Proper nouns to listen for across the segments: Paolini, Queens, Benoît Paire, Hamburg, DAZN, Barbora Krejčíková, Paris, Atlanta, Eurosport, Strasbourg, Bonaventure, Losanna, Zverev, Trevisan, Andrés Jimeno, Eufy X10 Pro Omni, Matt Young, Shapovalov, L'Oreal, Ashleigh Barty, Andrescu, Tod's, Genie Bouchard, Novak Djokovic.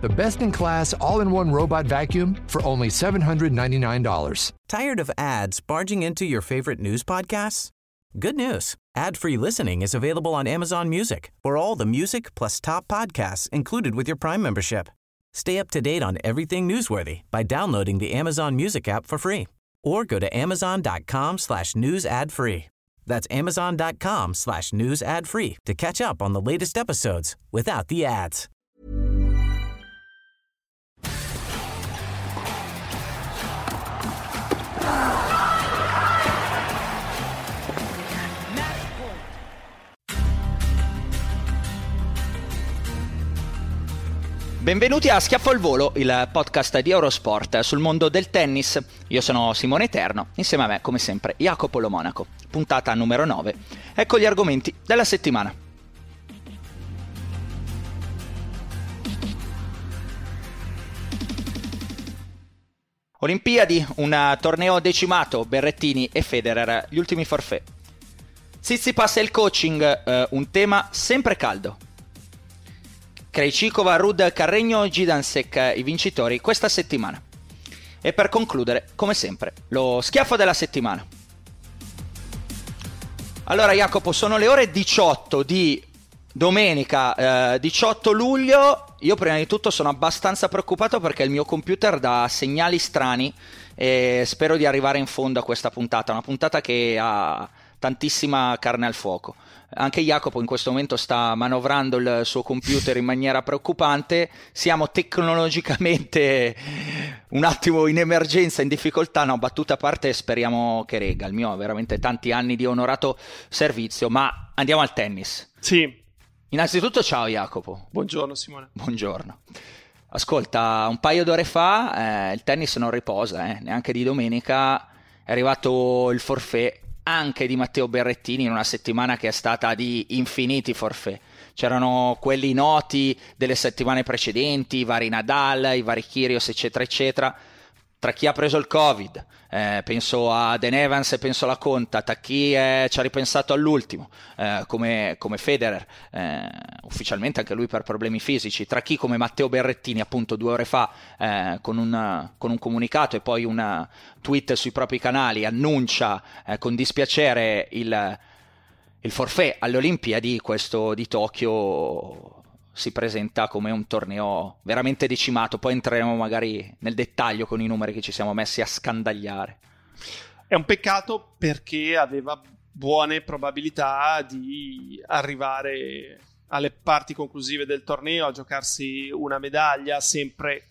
the best-in-class all-in-one robot vacuum for only $799. Tired of ads barging into your favorite news podcasts? Good news. Ad-free listening is available on Amazon Music for all the music plus top podcasts included with your Prime membership. Stay up to date on everything newsworthy by downloading the Amazon Music app for free or go to amazon.com/newsadfree. That's amazon.com/newsadfree to catch up on the latest episodes without the ads. Benvenuti a Schiaffo al Volo, il podcast di Eurosport sul mondo del tennis. Io sono Simone Eterno, insieme a me, come sempre, Jacopo Lo Monaco. Puntata numero 9. Ecco gli argomenti della settimana. Olimpiadi, un torneo decimato, Berrettini e Federer, gli ultimi forfait. Tsitsipas e il coaching, un tema sempre caldo. Krejčíková, Ruud, Carreño, Zidanšek, i vincitori questa settimana. E per concludere, come sempre, lo schiaffo della settimana. Allora Jacopo, sono le ore 18 di domenica 18 luglio. Io prima di tutto sono abbastanza preoccupato perché il mio computer dà segnali strani e spero di arrivare in fondo a questa puntata, una puntata che ha tantissima carne al fuoco. Anche Jacopo in questo momento sta manovrando il suo computer in maniera preoccupante. Siamo tecnologicamente un attimo in emergenza, in difficoltà. No, battuta a parte, speriamo che regga. Il mio ha veramente tanti anni di onorato servizio, ma andiamo al tennis. Sì. Innanzitutto ciao Jacopo. Buongiorno Simone. Buongiorno. Ascolta, un paio d'ore fa il tennis non riposa, neanche di domenica. È arrivato il forfait anche di Matteo Berrettini in una settimana che è stata di infiniti forfait. C'erano quelli noti delle settimane precedenti, i vari Nadal, i vari Kyrgios, eccetera eccetera, tra chi ha preso il Covid, penso a Dan Evans e penso alla Conta, tra chi ci ha ripensato all'ultimo, come Federer, ufficialmente anche lui per problemi fisici, tra chi come Matteo Berrettini appunto 2 ore fa con un comunicato e poi un tweet sui propri canali annuncia con dispiacere il forfait alle Olimpiadi. Questo di Tokyo si presenta come un torneo veramente decimato, poi entreremo magari nel dettaglio con i numeri che ci siamo messi a scandagliare. È un peccato perché aveva buone probabilità di arrivare alle parti conclusive del torneo, a giocarsi una medaglia. Sempre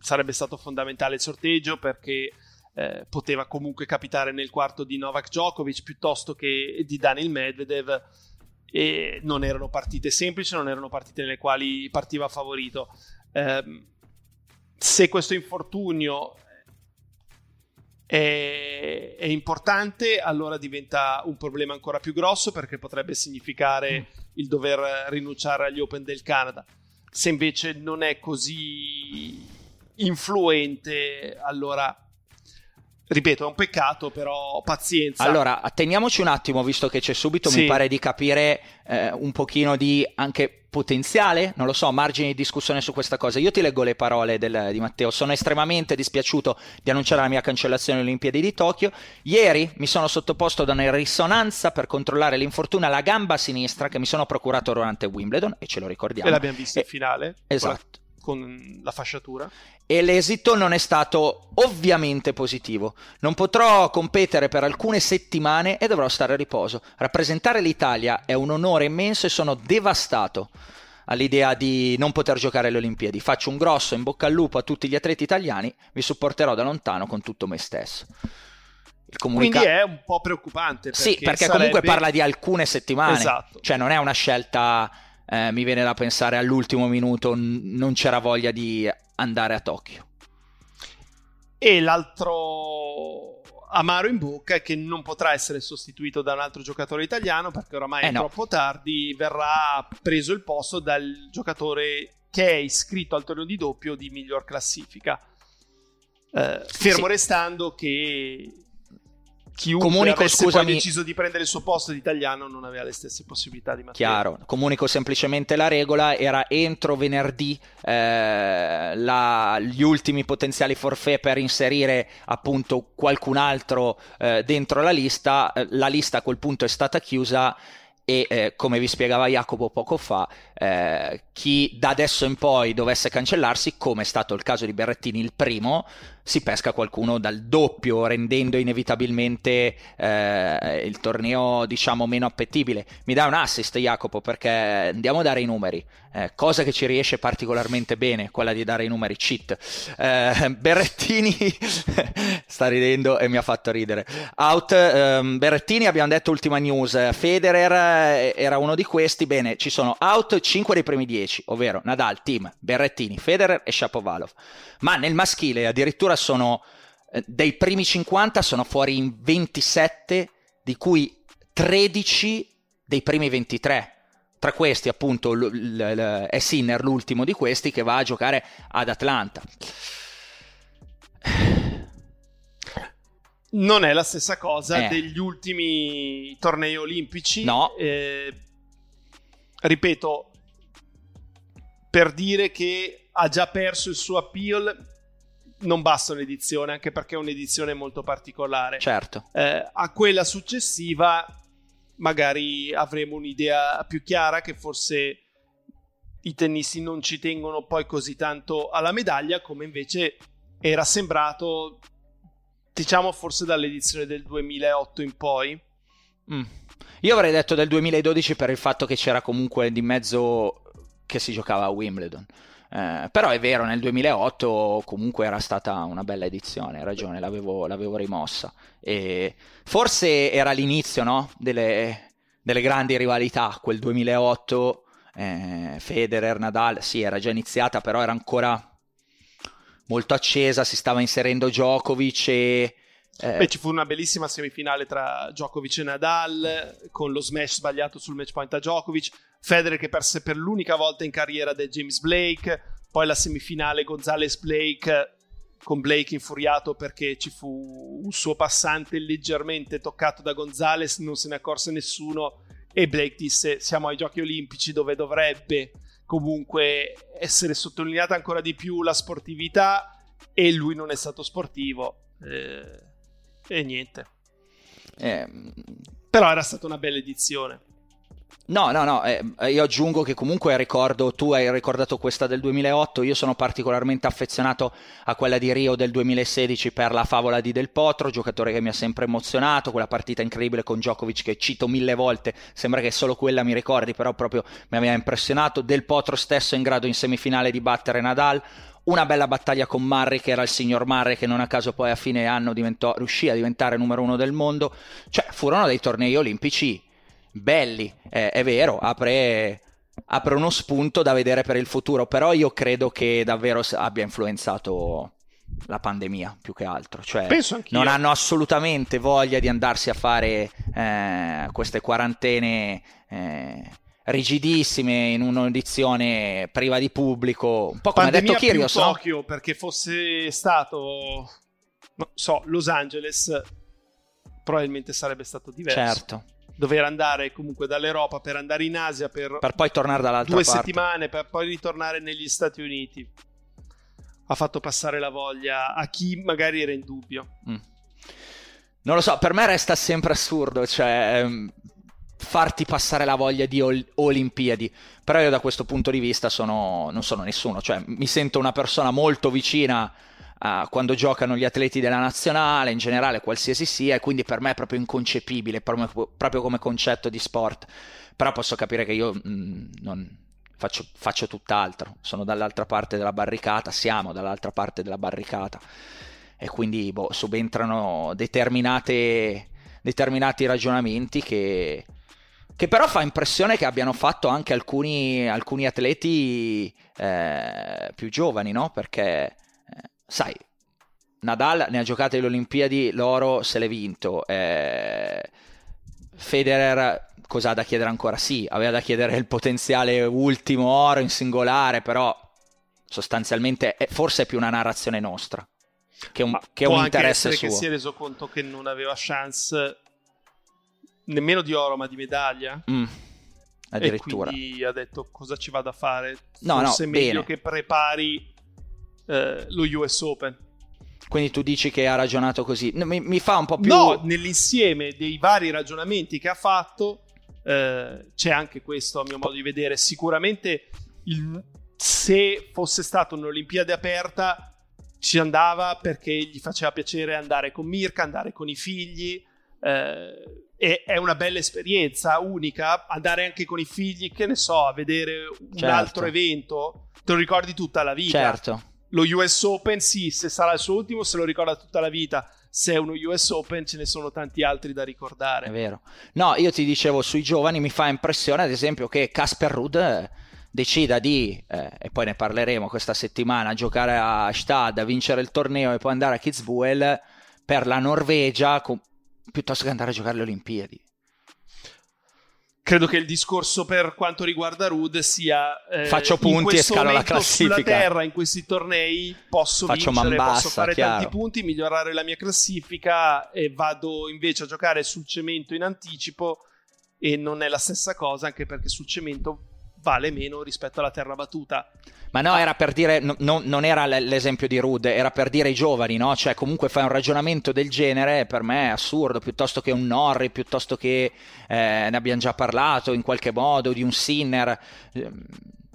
sarebbe stato fondamentale il sorteggio perché poteva comunque capitare nel quarto di Novak Djokovic piuttosto che di Daniil Medvedev, e non erano partite semplici, non erano partite nelle quali partiva favorito. Se questo infortunio è importante, allora diventa un problema ancora più grosso perché potrebbe significare il dover rinunciare agli Open del Canada. Se invece non è così influente, allora ripeto, è un peccato, però pazienza. Allora, atteniamoci un attimo, visto che c'è subito, sì, mi pare di capire un pochino di anche potenziale, non lo so, margini di discussione su questa cosa. Io ti leggo le parole di Matteo. Sono estremamente dispiaciuto di annunciare la mia cancellazione alle Olimpiadi di Tokyo. Ieri mi sono sottoposto ad una risonanza per controllare l'infortunio alla gamba sinistra che mi sono procurato durante Wimbledon, e ce lo ricordiamo. E l'abbiamo visto in finale. Esatto. Con la fasciatura. E l'esito non è stato ovviamente positivo. Non potrò competere per alcune settimane e dovrò stare a riposo. Rappresentare l'Italia è un onore immenso e sono devastato all'idea di non poter giocare alle Olimpiadi. Faccio un grosso in bocca al lupo a tutti gli atleti italiani, vi supporterò da lontano con tutto me stesso. Quindi è un po' preoccupante. Perché sì, perché sarebbe... comunque parla di alcune settimane. Esatto. Cioè non è una scelta... mi viene da pensare all'ultimo minuto non c'era voglia di andare a Tokyo. E l'altro amaro in bocca è che non potrà essere sostituito da un altro giocatore italiano, perché oramai è troppo tardi, verrà preso il posto dal giocatore che è iscritto al torneo di doppio di miglior classifica, fermo restando che chiunque avesse deciso di prendere il suo posto di italiano non aveva le stesse possibilità di Matteo. Chiaro, comunico semplicemente la regola, era entro venerdì gli ultimi potenziali forfait per inserire appunto qualcun altro dentro la lista. La lista a quel punto è stata chiusa e come vi spiegava Jacopo poco fa, chi da adesso in poi dovesse cancellarsi, come è stato il caso di Berrettini il primo, si pesca qualcuno dal doppio, rendendo inevitabilmente il torneo diciamo meno appetibile. Mi dai un assist, Jacopo, perché andiamo a dare i numeri, cosa che ci riesce particolarmente bene, quella di dare i numeri, cheat. Berrettini sta ridendo e mi ha fatto ridere. Out Berrettini, abbiamo detto, ultima news. Federer era uno di questi. Bene, ci sono out 5 dei primi 10, ovvero Nadal, Thiem, Berrettini, Federer e Shapovalov. Ma nel maschile addirittura sono dei primi 50, sono fuori in 27, di cui 13 dei primi 23. Tra questi appunto è Sinner, l'ultimo di questi, che va a giocare ad Atlanta. Non è la stessa cosa degli ultimi tornei olimpici. No. Ripeto, per dire che ha già perso il suo appeal non basta un'edizione, anche perché è un'edizione molto particolare. Certo. A quella successiva magari avremo un'idea più chiara che forse i tennisti non ci tengono poi così tanto alla medaglia, come invece era sembrato, diciamo, forse dall'edizione del 2008 in poi. Io avrei detto del 2012 per il fatto che c'era comunque di mezzo che si giocava a Wimbledon. Però è vero, nel 2008 comunque era stata una bella edizione, hai ragione, l'avevo rimossa. E forse era l'inizio, no? delle grandi rivalità, quel 2008, Federer, Nadal, sì, era già iniziata, però era ancora molto accesa, si stava inserendo Djokovic e... ci fu una bellissima semifinale tra Djokovic e Nadal, con lo smash sbagliato sul match point a Djokovic, Federer che perse per l'unica volta in carriera da James Blake, poi la semifinale Gonzalez-Blake, con Blake infuriato perché ci fu un suo passante leggermente toccato da Gonzalez, non se ne accorse nessuno e Blake disse: siamo ai giochi olimpici, dove dovrebbe comunque essere sottolineata ancora di più la sportività, e lui non è stato sportivo. E niente, però era stata una bella edizione. No, io aggiungo che comunque ricordo, tu hai ricordato questa del 2008, io sono particolarmente affezionato a quella di Rio del 2016 per la favola di Del Potro, giocatore che mi ha sempre emozionato, quella partita incredibile con Djokovic che cito mille volte, sembra che solo quella mi ricordi, però proprio mi aveva impressionato. Del Potro stesso in grado in semifinale di battere Nadal, una bella battaglia con Murray, che era il signor Murray, che non a caso poi a fine anno riuscì a diventare numero 1 del mondo. Cioè, furono dei tornei olimpici belli, è vero, apre uno spunto da vedere per il futuro, però io credo che davvero abbia influenzato la pandemia più che altro. Cioè, penso anch'io. Non hanno assolutamente voglia di andarsi a fare queste quarantene rigidissime in un'edizione priva di pubblico, un po' come pandemia ha detto Kyrgios, no? Tokyo, perché fosse stato Los Angeles probabilmente sarebbe stato diverso. Certo. Dover andare comunque dall'Europa per andare in Asia per poi tornare dall'altra parte 2 settimane per poi ritornare negli Stati Uniti ha fatto passare la voglia a chi magari era in dubbio. Non lo so, per me resta sempre assurdo, cioè farti passare la voglia di Olimpiadi, però io da questo punto di vista non sono nessuno, cioè mi sento una persona molto vicina a quando giocano gli atleti della nazionale, in generale qualsiasi sia, e quindi per me è proprio inconcepibile, proprio come concetto di sport, però posso capire che io non faccio tutt'altro, sono dall'altra parte della barricata, siamo dall'altra parte della barricata, e quindi subentrano determinati ragionamenti che però fa impressione che abbiano fatto anche alcuni atleti più giovani, no? Perché, sai, Nadal ne ha giocate le Olimpiadi, l'oro se l'è vinto. Federer cosa ha da chiedere ancora? Sì, aveva da chiedere il potenziale ultimo oro in singolare, però sostanzialmente è, forse è più una narrazione nostra che un interesse suo. Può anche essere che si è reso conto che non aveva chance nemmeno di oro ma di medaglia. Addirittura. E quindi ha detto cosa ci vado a fare? Forse è meglio che prepari lo US Open. Quindi tu dici che ha ragionato così? Mi fa un po' più... No, nell'insieme dei vari ragionamenti che ha fatto c'è anche questo, a mio modo di vedere. Sicuramente se fosse stata un'Olimpiade aperta ci andava perché gli faceva piacere andare con Mirka, andare con i figli. È una bella esperienza, unica, andare anche con i figli, che ne so, a vedere un altro evento. Te lo ricordi tutta la vita. Certo. Lo US Open, sì, se sarà il suo ultimo se lo ricorda tutta la vita. Se è uno US Open ce ne sono tanti altri da ricordare. È vero. No, io ti dicevo sui giovani mi fa impressione ad esempio che Casper Ruud decida di, e poi ne parleremo questa settimana, giocare a Stad, a vincere il torneo e poi andare a Kitzbühel per la Norvegia piuttosto che andare a giocare le Olimpiadi. Credo che il discorso per quanto riguarda Ruud sia faccio punti e scalo la classifica. Sulla terra in questi tornei posso vincere, posso fare tanti punti, migliorare la mia classifica, e vado invece a giocare sul cemento in anticipo e non è la stessa cosa, anche perché sul cemento vale meno rispetto alla terra battuta. Ma no, era per dire, non era l'esempio di Ruud, era per dire i giovani, no? Cioè comunque fai un ragionamento del genere, per me è assurdo, piuttosto che un Norrie, piuttosto che, ne abbiamo già parlato in qualche modo, di un Sinner,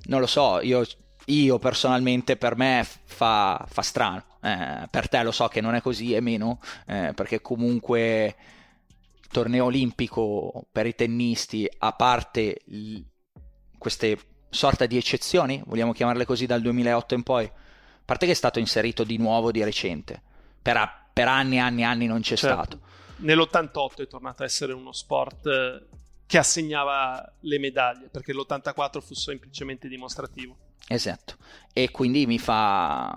non lo so, io personalmente per me fa strano, per te lo so che non è così e meno, perché comunque torneo olimpico per i tennisti, a parte queste sorta di eccezioni, vogliamo chiamarle così, dal 2008 in poi, a parte che è stato inserito di nuovo di recente, per anni non c'è stato. Nell'88 è tornato a essere uno sport che assegnava le medaglie, perché l'84 fu semplicemente dimostrativo. Esatto, e quindi mi fa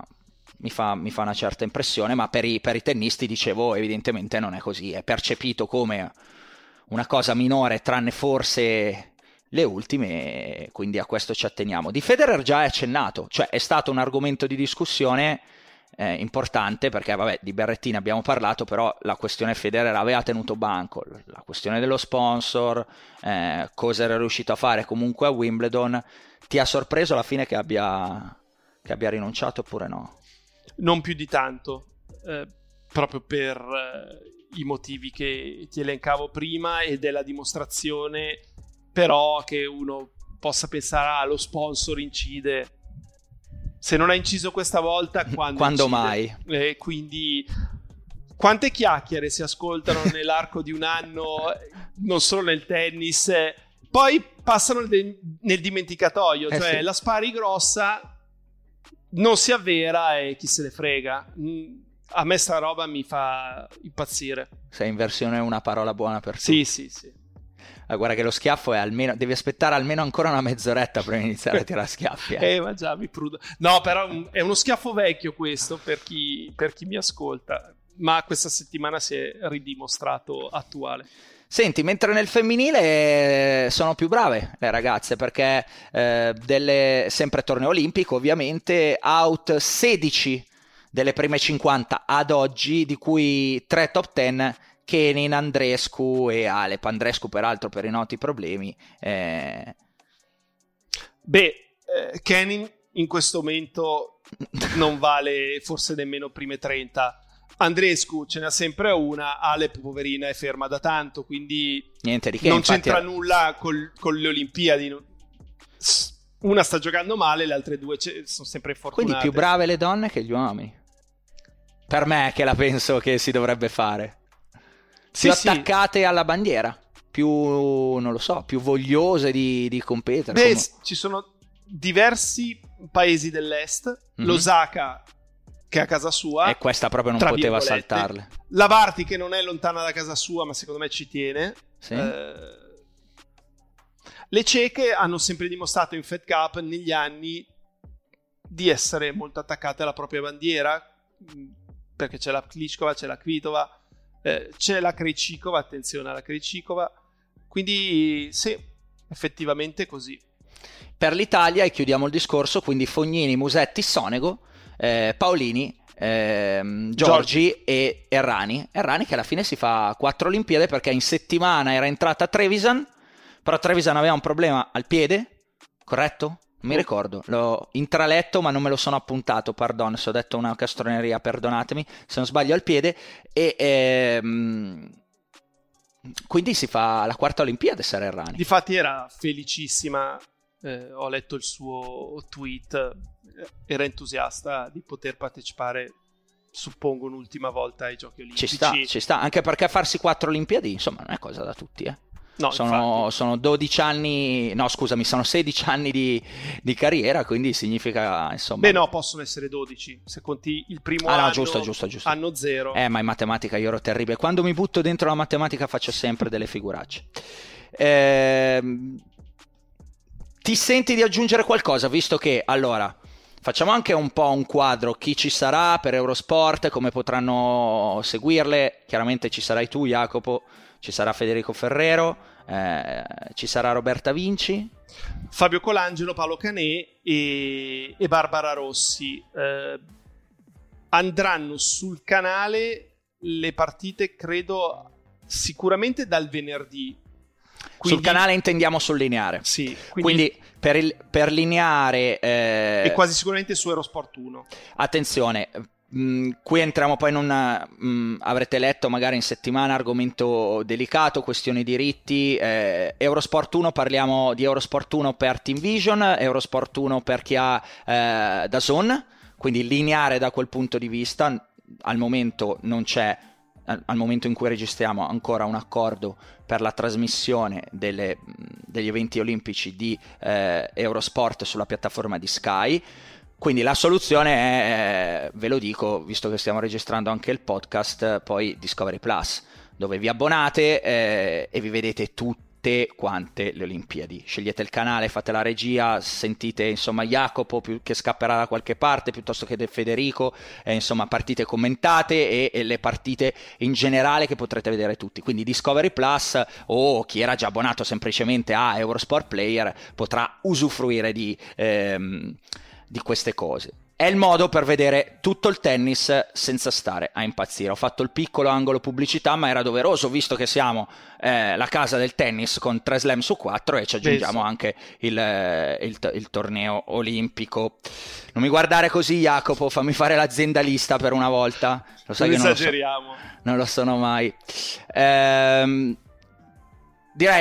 una certa impressione, ma per i tennisti, dicevo, evidentemente non è così, è percepito come una cosa minore, tranne forse le ultime, quindi a questo ci atteniamo. Di Federer già è accennato, cioè è stato un argomento di discussione importante, perché vabbè, di Berrettini abbiamo parlato, però la questione Federer aveva tenuto banco, la questione dello sponsor, cosa era riuscito a fare comunque a Wimbledon. Ti ha sorpreso alla fine che abbia rinunciato oppure no? Non più di tanto, proprio per i motivi che ti elencavo prima e della dimostrazione. Però che uno possa pensare lo sponsor incide, se non ha inciso questa volta quando mai? E quindi quante chiacchiere si ascoltano nell'arco di un anno, non solo nel tennis, poi passano nel dimenticatoio, cioè sì, la spari grossa non si avvera e chi se ne frega. A me sta roba mi fa impazzire. Sei in versione una parola buona per tutti. Sì. Guarda che lo schiaffo è almeno, devi aspettare almeno ancora una mezz'oretta prima di iniziare a tirare schiaffi. Ma già mi prudo. No, però è uno schiaffo vecchio questo per chi mi ascolta, ma questa settimana si è ridimostrato attuale. Senti, mentre nel femminile sono più brave le ragazze, perché sempre torneo olimpico ovviamente, out 16 delle prime 50 ad oggi, di cui 3 top 10 Kenin, Andrescu e Alep. Andrescu peraltro per i noti problemi. Kenin in questo momento non vale forse nemmeno prime 30. Andrescu ce n'ha sempre una. Alep poverina è ferma da tanto, quindi niente di che, non c'entra nulla con le Olimpiadi. Una sta giocando male, le altre due sono sempre fortunate. Quindi più brave le donne che gli uomini, per me, che la penso che si dovrebbe fare. Più attaccate alla bandiera, più, non lo so, più vogliose di competere. Ci sono diversi paesi dell'est. L'Osaka, che è a casa sua, e questa proprio non poteva saltarle. La Barty, che non è lontana da casa sua, ma secondo me ci tiene. Sì. Le ceche hanno sempre dimostrato in Fed Cup negli anni di essere molto attaccate alla propria bandiera, perché c'è la Klitschkova, c'è la Kvitova, c'è la Krejčíková, attenzione alla Krejčíková, quindi sì, effettivamente così. Per l'Italia, e chiudiamo il discorso, quindi Fognini, Musetti, Sonego, Paolini, Giorgi e Errani, che alla fine si fa 4 Olimpiadi, perché in settimana era entrata Trevisan, però Trevisan aveva un problema al piede, corretto? Non mi ricordo, l'ho intraletto ma non me lo sono appuntato, pardon, se ho detto una castroneria perdonatemi, se non sbaglio al piede, e quindi si fa la 4ª Olimpiade Sara Errani. Difatti era felicissima, ho letto il suo tweet, era entusiasta di poter partecipare, suppongo, un'ultima volta ai Giochi Olimpici. Ci sta, anche perché farsi 4 Olimpiadi, insomma, non è cosa da tutti, eh. No, sono 12 anni, no scusami, sono 16 anni di carriera, quindi significa, insomma... Beh no, possono essere 12, se conti il primo anno, no, giusto. Anno zero. Ma in matematica io ero terribile, quando mi butto dentro la matematica faccio sempre delle figuracce. Ti senti di aggiungere qualcosa, visto che, allora... Facciamo anche un po' un quadro, chi ci sarà per Eurosport, come potranno seguirle, chiaramente ci sarai tu Jacopo, ci sarà Federico Ferrero, ci sarà Roberta Vinci, Fabio Colangelo, Paolo Canè e Barbara Rossi. Andranno sul canale le partite, credo, sicuramente dal venerdì. Quindi, sul canale intendiamo sul lineare. Sì, quindi per lineare... E quasi sicuramente su Eurosport 1. Attenzione, qui entriamo poi in una... avrete letto magari in settimana, argomento delicato, questione diritti. Eurosport 1, parliamo di Eurosport 1 per Team Vision, Eurosport 1 per chi ha DAZN, quindi lineare da quel punto di vista. Al momento non c'è... al momento in cui registriamo ancora un accordo per la trasmissione degli eventi olimpici di Eurosport sulla piattaforma di Sky, quindi la soluzione è, ve lo dico visto che stiamo registrando anche il podcast, poi Discovery Plus, dove vi abbonate e vi vedete tutte quante le Olimpiadi, scegliete il canale, fate la regia, sentite insomma Jacopo che scapperà da qualche parte piuttosto che De Federico, insomma partite commentate e le partite in generale che potrete vedere tutti, quindi Discovery Plus o chi era già abbonato semplicemente a Eurosport Player potrà usufruire di queste cose. È il modo per vedere tutto il tennis senza stare a impazzire. Ho fatto il piccolo angolo pubblicità, ma era doveroso, visto che siamo la casa del tennis con 3 slam su 4 e ci aggiungiamo anche il torneo olimpico. Non mi guardare così, Jacopo, fammi fare l'aziendalista per una volta. Lo sai che non esageriamo. Non lo sono mai. Direi,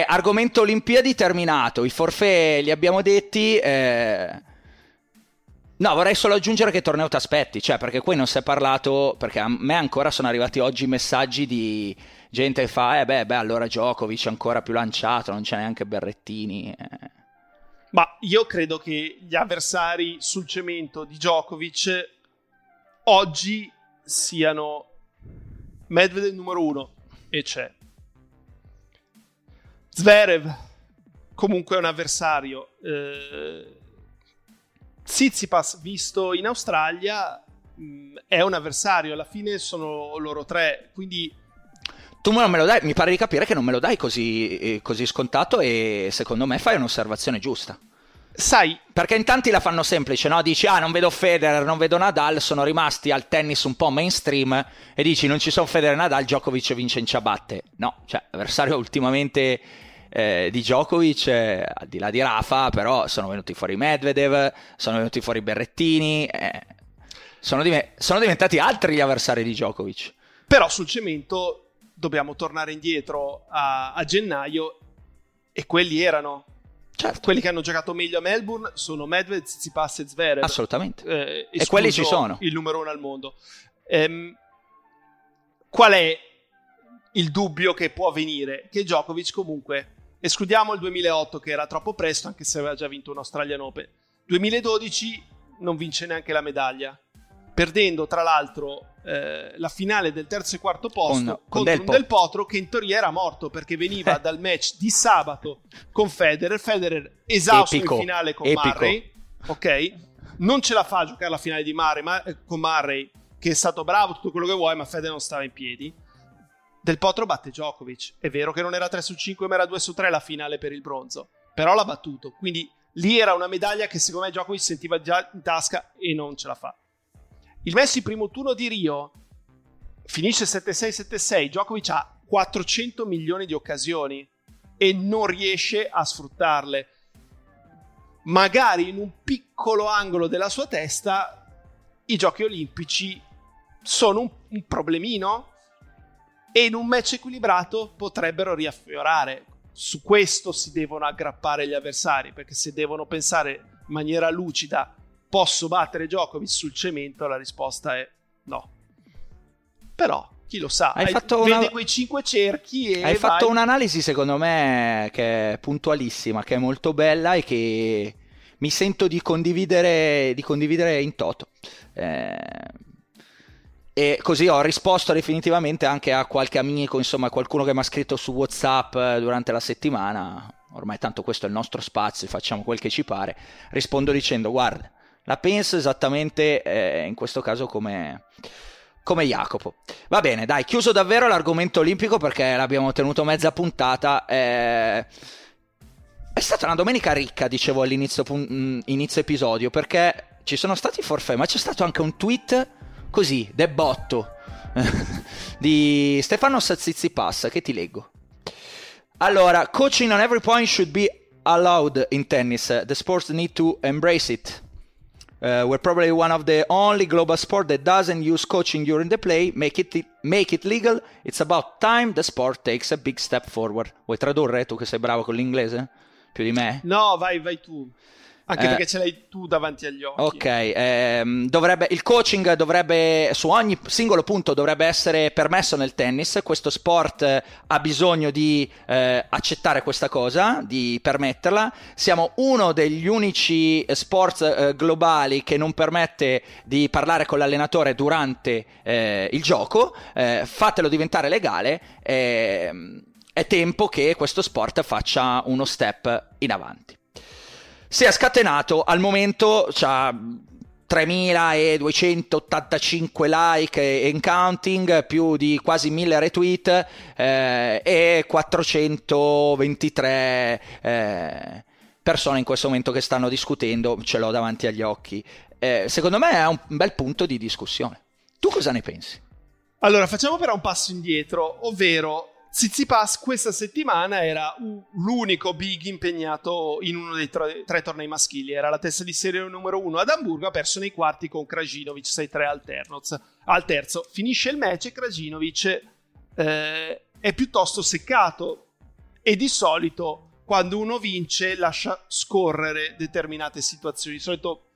argomento Olimpiadi terminato. I forfait li abbiamo detti... No, vorrei solo aggiungere che torneo ti aspetti, cioè perché qui non si è parlato, perché a me ancora sono arrivati oggi messaggi di gente che fa allora Djokovic ancora più lanciato, non c'è neanche Berrettini. Ma io credo che gli avversari sul cemento di Djokovic oggi siano Medvedev numero 1 e c'è Zverev, comunque è un avversario, Tsitsipas, visto in Australia, è un avversario, alla fine sono loro 3, quindi... Tu non me lo dai, mi pare di capire che non me lo dai così scontato e secondo me fai un'osservazione giusta. Sai, perché in tanti la fanno semplice, no? Dici, non vedo Federer, non vedo Nadal, sono rimasti al tennis un po' mainstream e dici, non ci sono Federer e Nadal, Djokovic vince in ciabatte. No, cioè, avversario ultimamente... di Djokovic, al di là di Rafa, però sono venuti fuori Medvedev, sono venuti fuori Berrettini, sono diventati altri gli avversari di Djokovic. Però sul cemento dobbiamo tornare indietro a gennaio e quelli erano, certo, quelli che hanno giocato meglio a Melbourne sono Medvedev, Tsitsipas e Zverev, assolutamente, e quelli ci sono, il numero 1 al mondo. Qual è il dubbio che può venire? Che Djokovic comunque, escludiamo il 2008 che era troppo presto, anche se aveva già vinto un Australian Open, 2012 non vince neanche la medaglia, perdendo tra l'altro la finale del terzo e quarto posto con Del Potro, che in teoria era morto perché veniva dal match di sabato con Federer esausto, epico, in finale con Murray, ok, non ce la fa a giocare la finale di Murray, con Murray che è stato bravo, tutto quello che vuoi, ma Federer non stava in piedi. Del Potro batte Djokovic, è vero che non era 3 su 5 ma era 2 su 3 la finale per il bronzo, però l'ha battuto, quindi lì era una medaglia che secondo me Djokovic sentiva già in tasca e non ce la fa. Il Messi primo turno di Rio finisce 7-6-7-6, Djokovic ha 400 milioni di occasioni e non riesce a sfruttarle. Magari in un piccolo angolo della sua testa i giochi olimpici sono un problemino e in un match equilibrato potrebbero riaffiorare. Su questo si devono aggrappare gli avversari, perché se devono pensare in maniera lucida posso battere Djokovic sul cemento, la risposta è no. Però chi lo sa, vede quei cinque cerchi e hai fatto un'analisi secondo me che è puntualissima, che è molto bella e che mi sento di condividere in toto. E così ho risposto definitivamente anche a qualche amico, insomma qualcuno che mi ha scritto su WhatsApp durante la settimana. Ormai tanto questo è il nostro spazio, facciamo quel che ci pare. Rispondo dicendo: guarda, la penso esattamente in questo caso come Jacopo. Va bene, dai, chiuso davvero l'argomento olimpico perché l'abbiamo tenuto mezza puntata. È stata una domenica ricca, dicevo all'inizio episodio, perché ci sono stati forfait, ma c'è stato anche un tweet così, de botto, di Stefanos Tsitsipas, che ti leggo. Allora, coaching on every point should be allowed in tennis. The sports need to embrace it. We're probably one of the only global sport that doesn't use coaching during the play. Make it legal. It's about time the sport takes a big step forward. Vuoi tradurre, tu che sei bravo con l'inglese? Più di me? No, vai tu. Anche perché ce l'hai tu davanti agli occhi. Ok, il coaching dovrebbe, su ogni singolo punto dovrebbe essere permesso nel tennis. Questo sport ha bisogno di accettare questa cosa, di permetterla. Siamo uno degli unici sport globali che non permette di parlare con l'allenatore durante il gioco. Fatelo diventare legale. È tempo che questo sport faccia uno step in avanti. Si è scatenato, al momento c'ha 3.285 like in counting, più di quasi 1.000 retweet e 423 persone in questo momento che stanno discutendo, ce l'ho davanti agli occhi. Secondo me è un bel punto di discussione. Tu cosa ne pensi? Allora, facciamo però un passo indietro, ovvero Tsitsipas questa settimana era l'unico big impegnato in uno dei tre tornei maschili, era la testa di serie numero 1 ad Hamburgo, ha perso nei quarti con Krajinović 6-3 al terzo. Finisce il match e Krajinović è piuttosto seccato e di solito quando uno vince lascia scorrere determinate situazioni, di solito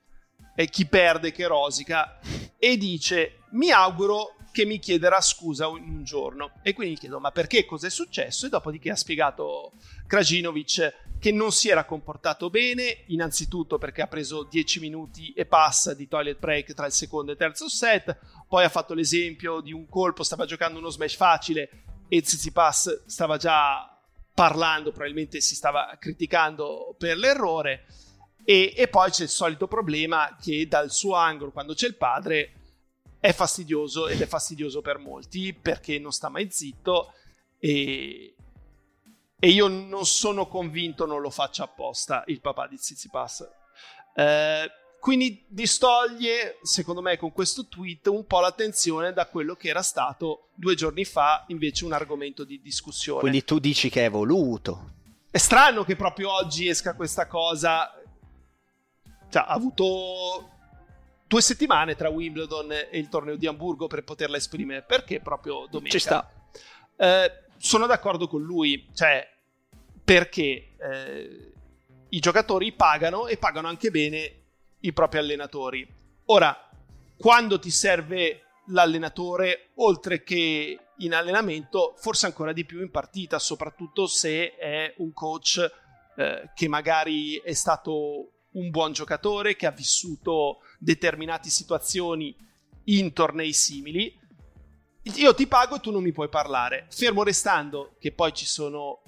è chi perde che rosica, e dice: mi auguro che mi chiederà scusa un giorno. E quindi gli chiedo: ma perché, cos'è successo? E dopodiché ha spiegato Krajinović che non si era comportato bene, innanzitutto perché ha preso 10 minuti e passa di toilet break tra il secondo e terzo set, poi ha fatto l'esempio di un colpo, stava giocando uno smash facile e Tsitsipas stava già parlando, probabilmente si stava criticando per l'errore, e poi c'è il solito problema che dal suo angolo, quando c'è il padre, è fastidioso, ed è fastidioso per molti perché non sta mai zitto e io non sono convinto non lo faccia apposta il papà di Tsitsipas. Quindi distoglie, secondo me, con questo tweet un po' l'attenzione da quello che era stato 2 giorni fa invece un argomento di discussione. Quindi tu dici che è voluto. È strano che proprio oggi esca questa cosa, cioè, ha avuto 2 settimane tra Wimbledon e il torneo di Hamburgo per poterla esprimere, perché proprio domenica. Ci sta. Sono d'accordo con lui, cioè perché i giocatori pagano e pagano anche bene i propri allenatori. Ora, quando ti serve l'allenatore, oltre che in allenamento, forse ancora di più in partita, soprattutto se è un coach che magari è stato un buon giocatore, che ha vissuto determinate situazioni in tornei simili. Io ti pago e tu non mi puoi parlare, fermo restando che poi ci sono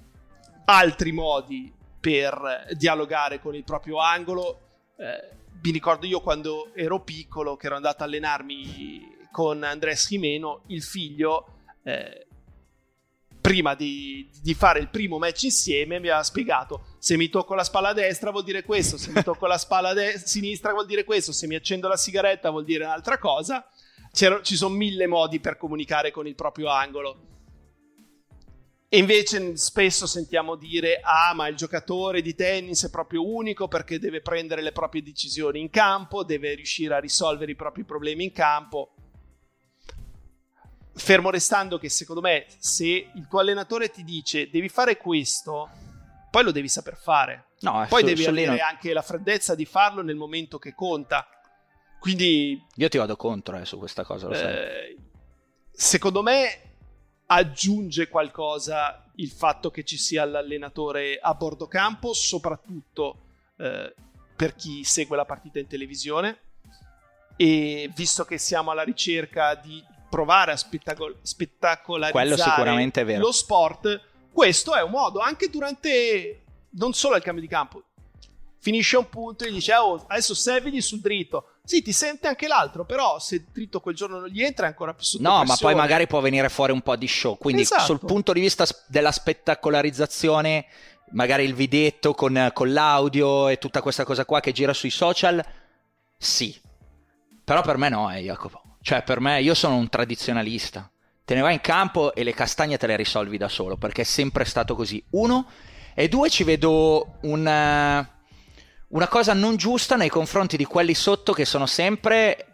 altri modi per dialogare con il proprio angolo. Mi ricordo io quando ero piccolo che ero andato a allenarmi con Andrés Jimeno, il figlio, prima di fare il primo match insieme mi aveva spiegato: se mi tocco la spalla destra vuol dire questo, se mi tocco la spalla sinistra vuol dire questo, se mi accendo la sigaretta vuol dire un'altra cosa. Ci sono mille modi per comunicare con il proprio angolo. E invece spesso sentiamo dire: ah, ma il giocatore di tennis è proprio unico perché deve prendere le proprie decisioni in campo, deve riuscire a risolvere i propri problemi in campo. Fermo restando che, secondo me, se il tuo allenatore ti dice devi fare questo, poi lo devi saper fare. No, poi devi avere anche la freddezza di farlo nel momento che conta. Quindi io ti vado contro su questa cosa, lo sai. Secondo me aggiunge qualcosa il fatto che ci sia l'allenatore a bordo campo, soprattutto per chi segue la partita in televisione, e visto che siamo alla ricerca di provare a spettacolarizzare quello sicuramente è vero, lo sport, questo è un modo, anche durante, non solo il cambio di campo, finisce un punto e gli dice: oh, adesso servigli sul dritto. Sì, ti sente anche l'altro, però se il dritto quel giorno non gli entra è ancora più sotto pressione. No, ma poi magari può venire fuori un po' di show, quindi esatto. Sul punto di vista della spettacolarizzazione, magari il videtto con l'audio e tutta questa cosa qua che gira sui social, sì. Però per me no, Jacopo. Cioè per me, io sono un tradizionalista. Te ne vai in campo e le castagne te le risolvi da solo, perché è sempre stato così. Uno, e due, ci vedo una cosa non giusta nei confronti di quelli sotto, che sono sempre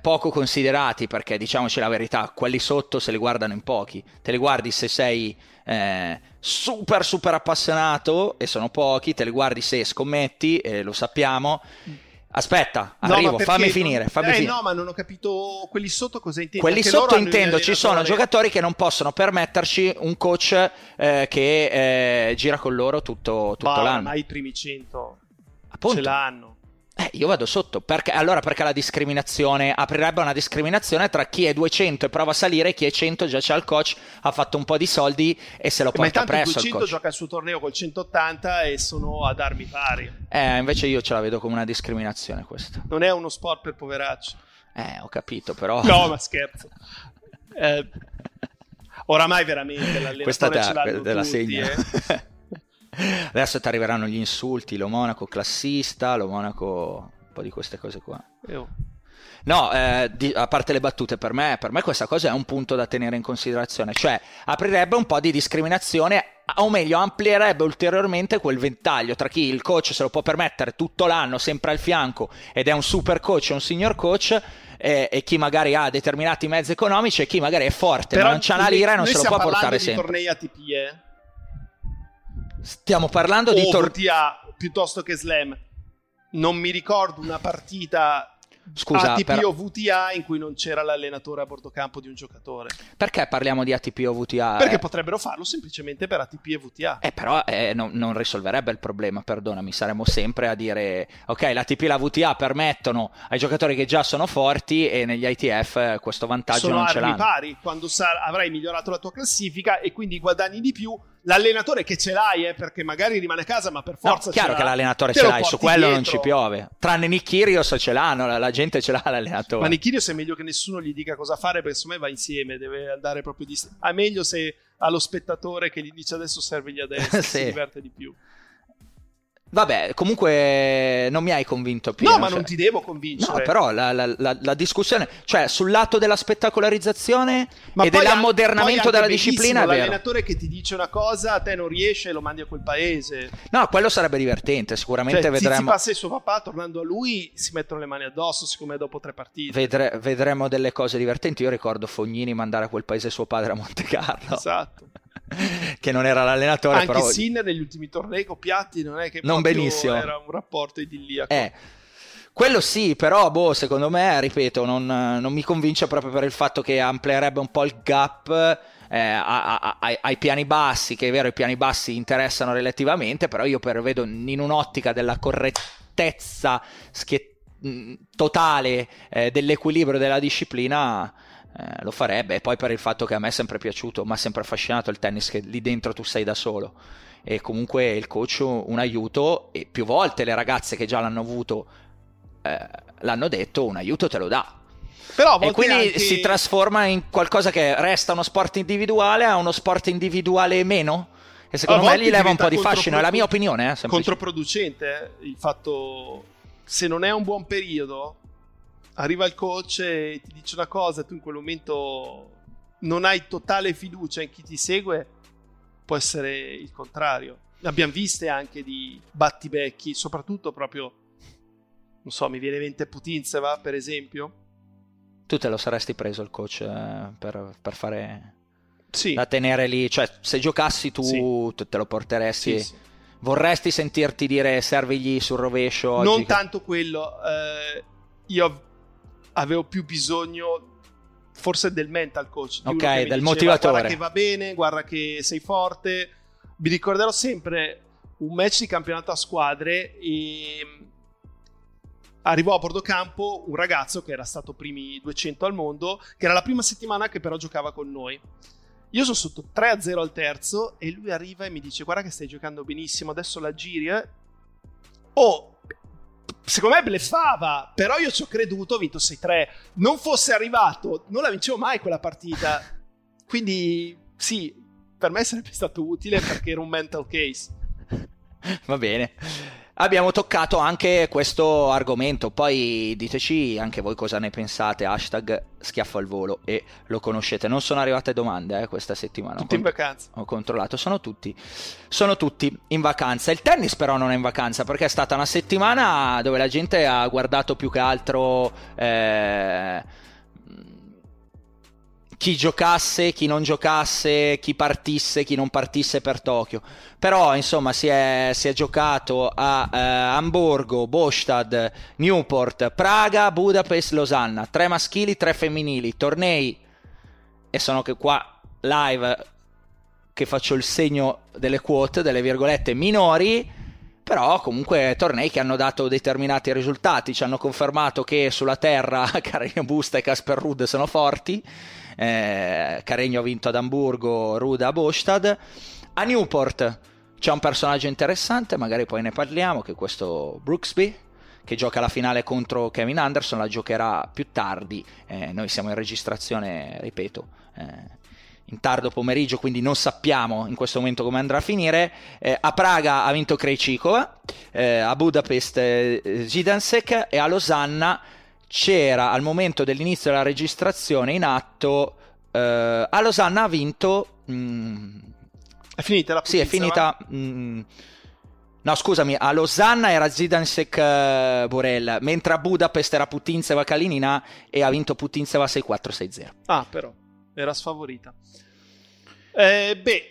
poco considerati, perché diciamoci la verità, quelli sotto se li guardano in pochi. Te li guardi se sei super super appassionato, e sono pochi. Te li guardi se scommetti, lo sappiamo. Aspetta, arrivo, fammi finire. No, ma non ho capito quelli sotto cosa intendo. Quelli sotto intendo, ci sono giocatori che non possono permetterci un coach che gira con loro tutto l'anno. Ma i primi 100 appunto ce l'hanno. Io vado sotto, perché la discriminazione aprirebbe una discriminazione tra chi è 200 e prova a salire e chi è 100 già c'ha il coach, ha fatto un po' di soldi e se lo porta presso il coach. Ma intanto il 200 gioca il suo torneo col 180 e sono ad armi pari. Invece io ce la vedo come una discriminazione questa. Non è uno sport per poveracci. Ho capito, però. No, ma scherzo. Oramai veramente l'allenatore ce l'hanno della tutti, Adesso ti arriveranno gli insulti, lo Monaco classista, lo Monaco, un po' di queste cose qua. No, a parte le battute, per me questa cosa è un punto da tenere in considerazione, cioè aprirebbe un po' di discriminazione, o meglio amplierebbe ulteriormente quel ventaglio tra chi il coach se lo può permettere tutto l'anno sempre al fianco ed è un super coach, un signor coach, e chi magari ha determinati mezzi economici e chi magari è forte però ma non c'ha una lira e non se lo può portare sempre. Tornei ATP, stiamo parlando di VTA piuttosto che Slam. Non mi ricordo una partita ATP o VTA in cui non c'era l'allenatore a bordo campo di un giocatore. Perché parliamo di ATP o VTA? Perché potrebbero farlo semplicemente per ATP e VTA. Però non risolverebbe il problema, perdonami. Saremmo sempre a dire: ok, l'ATP e la VTA permettono ai giocatori che già sono forti, e negli ITF questo vantaggio sono non ce l'hanno. Sono armi pari, quando avrai migliorato la tua classifica e quindi guadagni di più. L'allenatore che ce l'hai, perché magari rimane a casa, ma per forza no, chiaro che l'allenatore ce l'hai, su quello dietro. Non ci piove. Tranne Nick Kyrgios ce l'hanno, la gente ce l'ha l'allenatore. Ma Nick Kyrgios è meglio che nessuno gli dica cosa fare, perché secondo me va insieme, deve andare proprio di... È meglio se allo spettatore che gli dice adesso servigli a destra, sì. Si diverte di più. Vabbè, comunque non mi hai convinto più. No, ma non ti devo convincere. No, però la discussione, cioè sul lato della spettacolarizzazione ma e dell'ammodernamento della disciplina, è vero. L'allenatore che ti dice una cosa, a te non riesce e lo mandi a quel paese. No, quello sarebbe divertente, sicuramente, cioè, vedremo. Se si passa il suo papà, tornando a lui, si mettono le mani addosso, siccome dopo 3 partite. Vedremo delle cose divertenti. Io ricordo Fognini mandare a quel paese suo padre a Monte Carlo. Esatto. Che non era l'allenatore, anche però Sinner negli ultimi tornei Piatti non è che non benissimo, era un rapporto idilliaco, quello sì, però secondo me, ripeto, non mi convince proprio per il fatto che amplierebbe un po' il gap ai piani bassi, che è vero, i piani bassi interessano relativamente, però io vedo in un'ottica della correttezza totale dell'equilibrio della disciplina. Lo farebbe, e poi per il fatto che a me è sempre piaciuto, mi ha sempre affascinato il tennis, che lì dentro tu sei da solo e comunque il coach un aiuto, e più volte le ragazze che già l'hanno avuto l'hanno detto, un aiuto te lo dà. Però e quindi anche... si trasforma in qualcosa che resta uno sport individuale a uno sport individuale e meno, e secondo me gli leva un po' di fascino, è la mia opinione, controproducente il fatto, se non è un buon periodo arriva il coach e ti dice una cosa e tu in quel momento non hai totale fiducia in chi ti segue, può essere il contrario. Abbiamo viste anche di battibecchi, soprattutto proprio, non so, mi viene in mente Putintseva, per esempio. Tu te lo saresti preso il coach per fare... Sì. Da tenere lì, cioè se giocassi tu sì. te lo porteresti... Sì, sì. Vorresti sentirti dire servigli sul rovescio oggi? Non tanto quello, io avevo più bisogno... forse del mental coach, ok, del diceva, motivatore, guarda che va bene, guarda che sei forte. Mi ricorderò sempre un match di campionato a squadre e arrivò a Bordocampo un ragazzo che era stato primi 200 al mondo, che era la prima settimana che però giocava con noi. Io sono sotto 3-0 al terzo e lui arriva e mi dice guarda che stai giocando benissimo, adesso la giri, secondo me bleffava, però io ci ho creduto, ho vinto 6-3. Non fosse arrivato, non la vincevo mai quella partita. Quindi sì, per me sarebbe stato utile perché era un mental case. Va bene. Abbiamo toccato anche questo argomento, poi diteci anche voi cosa ne pensate, hashtag schiaffo al volo, e lo conoscete. Non sono arrivate domande questa settimana. Tutti in vacanza. Ho controllato, sono tutti in vacanza. Il tennis però non è in vacanza, perché è stata una settimana dove la gente ha guardato più che altro chi giocasse, chi non giocasse, chi partisse, chi non partisse per Tokyo. Però insomma si è giocato a Hamburgo, Båstad, Newport, Praga, Budapest, Losanna. 3 maschili, 3 femminili, tornei, e sono che qua live che faccio il segno delle quote, delle virgolette minori, però comunque tornei che hanno dato determinati risultati. Ci hanno confermato che sulla terra Carreño Busta e Casper Ruud sono forti. Carreño ha vinto ad Hamburgo, Ruud a Båstad. A Newport c'è un personaggio interessante, magari poi ne parliamo, che è questo Brooksby, che gioca la finale contro Kevin Anderson, la giocherà più tardi. Noi siamo in registrazione, ripeto, in tardo pomeriggio, quindi non sappiamo in questo momento come andrà a finire. A Praga ha vinto Krejčíková, a Budapest Zidanšek, e a Losanna c'era al momento dell'inizio della registrazione in atto, a Losanna ha vinto... È finita la Putintseva? Sì, è finita... no, scusami, a Losanna era Zidanšek Borel, mentre a Budapest era Putintseva Kalinina, e ha vinto Putintseva 6-4, 6-0. Ah, però, era sfavorita.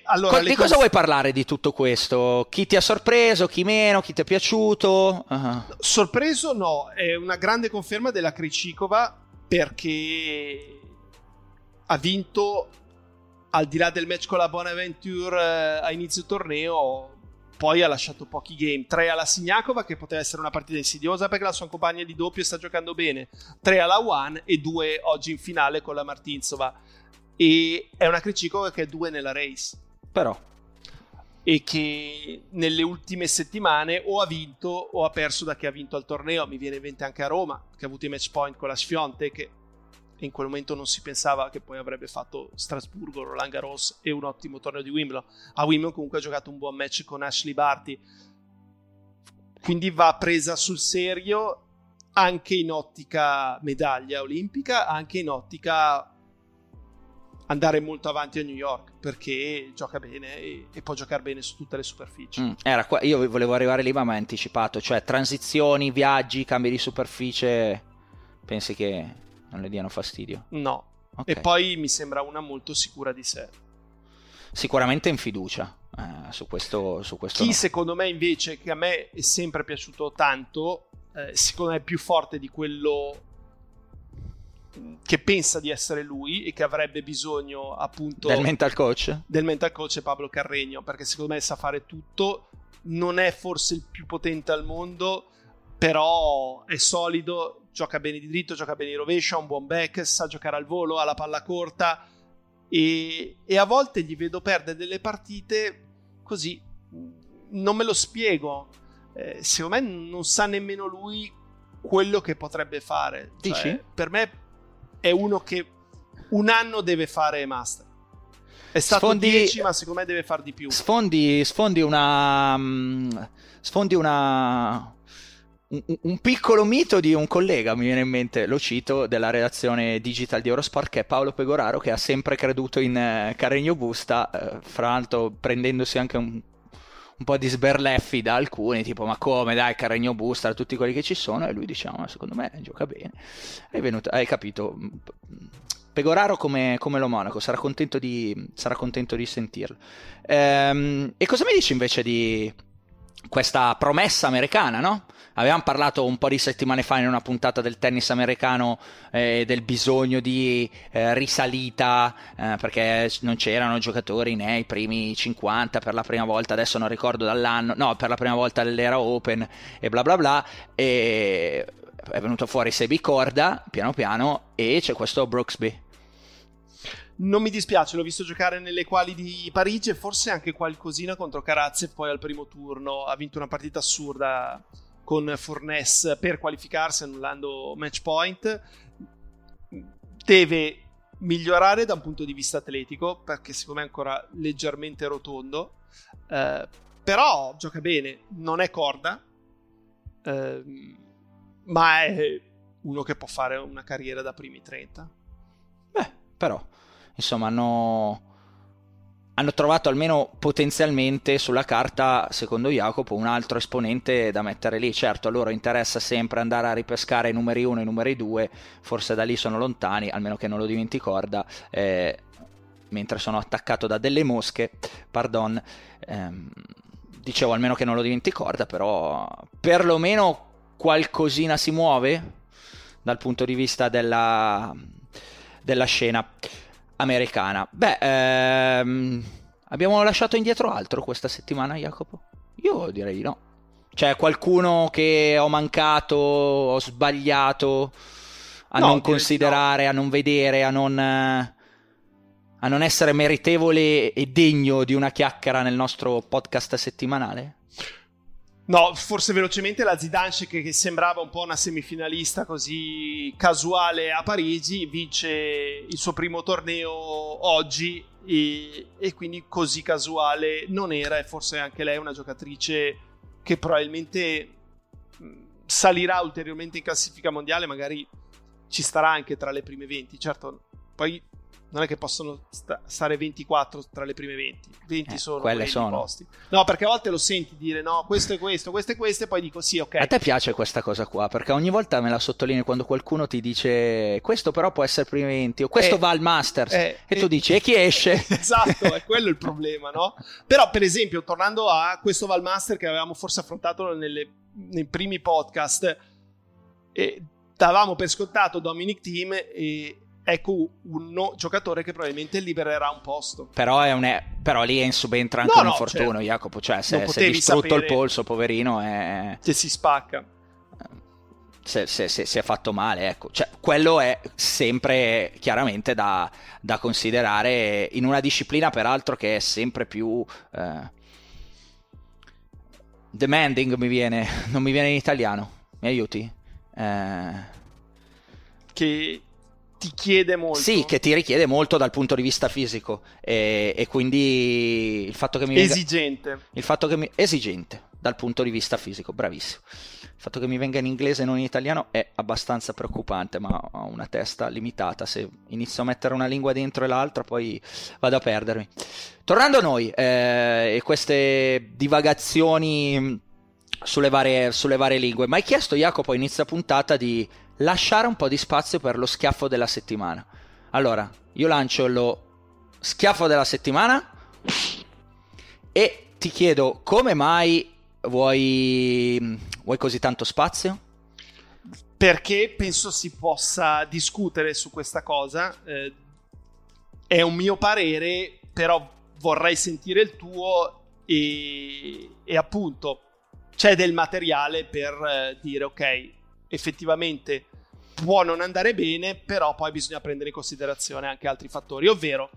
Allora... Di cosa vuoi parlare di tutto questo? Chi ti ha sorpreso, chi meno, chi ti è piaciuto? Uh-huh. Sorpreso no, è una grande conferma della Krejčíková, perché ha vinto, al di là del match con la Bonaventure a inizio torneo, poi ha lasciato pochi game. 3 alla Siniakova, che poteva essere una partita insidiosa perché la sua compagna di doppio sta giocando bene, 3 alla One e 2 oggi in finale con la Martintsova. E è una Krejčíková che è 2 nella race, però, e che nelle ultime settimane o ha vinto o ha perso da chi ha vinto al torneo. Mi viene in mente anche a Roma, che ha avuto i match point con la Sfionte, che in quel momento non si pensava che poi avrebbe fatto Strasburgo, Roland Garros e un ottimo torneo di Wimbledon. A Wimbledon comunque ha giocato un buon match con Ashley Barty, quindi va presa sul serio anche in ottica medaglia olimpica, anche in ottica andare molto avanti a New York, perché gioca bene e può giocare bene su tutte le superfici. Era qua, io volevo arrivare lì ma mi ha anticipato, cioè transizioni, viaggi, cambi di superficie, pensi che non le diano fastidio? No, okay. E poi mi sembra una molto sicura di sé, sicuramente in fiducia su questo chi no. Secondo me invece, che a me è sempre piaciuto tanto, secondo me è più forte di quello che pensa di essere lui e che avrebbe bisogno appunto del mental coach è Pablo Carreño, perché secondo me sa fare tutto. Non è forse il più potente al mondo, però è solido, gioca bene di dritto, gioca bene di rovescio, ha un buon back, sa giocare al volo, ha la palla corta, e a volte gli vedo perdere delle partite così, non me lo spiego. Secondo me non sa nemmeno lui quello che potrebbe fare. Dici? Cioè, per me è uno che un anno deve fare master. È stato sfondi, 10, ma secondo me deve far di più. Sfondi un piccolo mito di un collega, mi viene in mente, lo cito, della redazione digital di Eurosport, che è Paolo Pegoraro, che ha sempre creduto in Carreño Busta, fra l'altro prendendosi anche un po' di sberleffi da alcuni, tipo ma come dai Carreño Busta, da tutti quelli che ci sono, e lui diciamo secondo me gioca bene, hai capito? Pegoraro come l'omonaco, sarà contento di sentirlo. E cosa mi dici invece di questa promessa americana, no? Avevamo parlato un po' di settimane fa in una puntata del tennis americano, del bisogno di risalita, perché non c'erano giocatori nei primi 50 per la prima volta, adesso non ricordo dall'anno, no, per la prima volta dell'era Open e bla bla bla, e è venuto fuori Sebi Korda piano piano, e c'è questo Brooksby. Non mi dispiace, l'ho visto giocare nelle quali di Parigi e forse anche qualcosina contro Karatsev, poi al primo turno ha vinto una partita assurda con Fornés per qualificarsi annullando match point. Deve migliorare da un punto di vista atletico, perché secondo me è ancora leggermente rotondo, però gioca bene, non è Korda, ma è uno che può fare una carriera da primi 30. Beh, però insomma hanno trovato almeno potenzialmente sulla carta, secondo Jacopo, un altro esponente da mettere lì. Certo, a loro interessa sempre andare a ripescare i numeri 1 e i numeri 2, forse da lì sono lontani, almeno che non lo diventi Korda, mentre sono attaccato da delle mosche, pardon, dicevo almeno che non lo diventi Korda, però perlomeno qualcosina si muove dal punto di vista della scena americana. Beh, abbiamo lasciato indietro altro questa settimana, Jacopo? Io direi di no. C'è qualcuno che ho mancato, ho sbagliato a non considerare, no, a non vedere, a non essere meritevole e degno di una chiacchiera nel nostro podcast settimanale? No, forse velocemente la Zidanšek, che sembrava un po' una semifinalista così casuale a Parigi, vince il suo primo torneo oggi e quindi così casuale non era, e forse anche lei è una giocatrice che probabilmente salirà ulteriormente in classifica mondiale, magari ci starà anche tra le prime 20, certo, poi non è che possono stare 24 tra le prime 20. 20 sono quelle posti. No, perché a volte lo senti dire no, questo e questo, questo e questo, e poi dico sì, ok. A te piace questa cosa qua? Perché ogni volta me la sottolinei quando qualcuno ti dice questo però può essere prime 20, o questo va al Masters, e tu dici e chi esce? Esatto, è quello il problema, no? Però per esempio, tornando a questo va al Master che avevamo forse affrontato nei primi podcast, davamo per scontato Dominic Thiem, e ecco un giocatore che probabilmente libererà un posto. Però lì subentra anche un infortunio, certo. Jacopo, cioè se è distrutto il polso, poverino, se si spacca, se è fatto male, ecco, cioè quello è sempre chiaramente da considerare in una disciplina peraltro che è sempre più demanding, non mi viene in italiano, mi aiuti? Che ti chiede molto. Sì, che ti richiede molto dal punto di vista fisico, e quindi il fatto che mi venga esigente dal punto di vista fisico, bravissimo. Il fatto che mi venga in inglese e non in italiano è abbastanza preoccupante, ma ho una testa limitata, se inizio a mettere una lingua dentro e l'altra poi vado a perdermi. Tornando a noi, e queste divagazioni sulle varie lingue, mi hai chiesto, Jacopo, a inizio puntata di lasciare un po' di spazio per lo schiaffo della settimana. Allora, io lancio lo schiaffo della settimana e ti chiedo come mai vuoi così tanto spazio? Perché penso si possa discutere su questa cosa, è un mio parere, però vorrei sentire il tuo, e appunto c'è del materiale per dire ok, effettivamente può non andare bene, però poi bisogna prendere in considerazione anche altri fattori, ovvero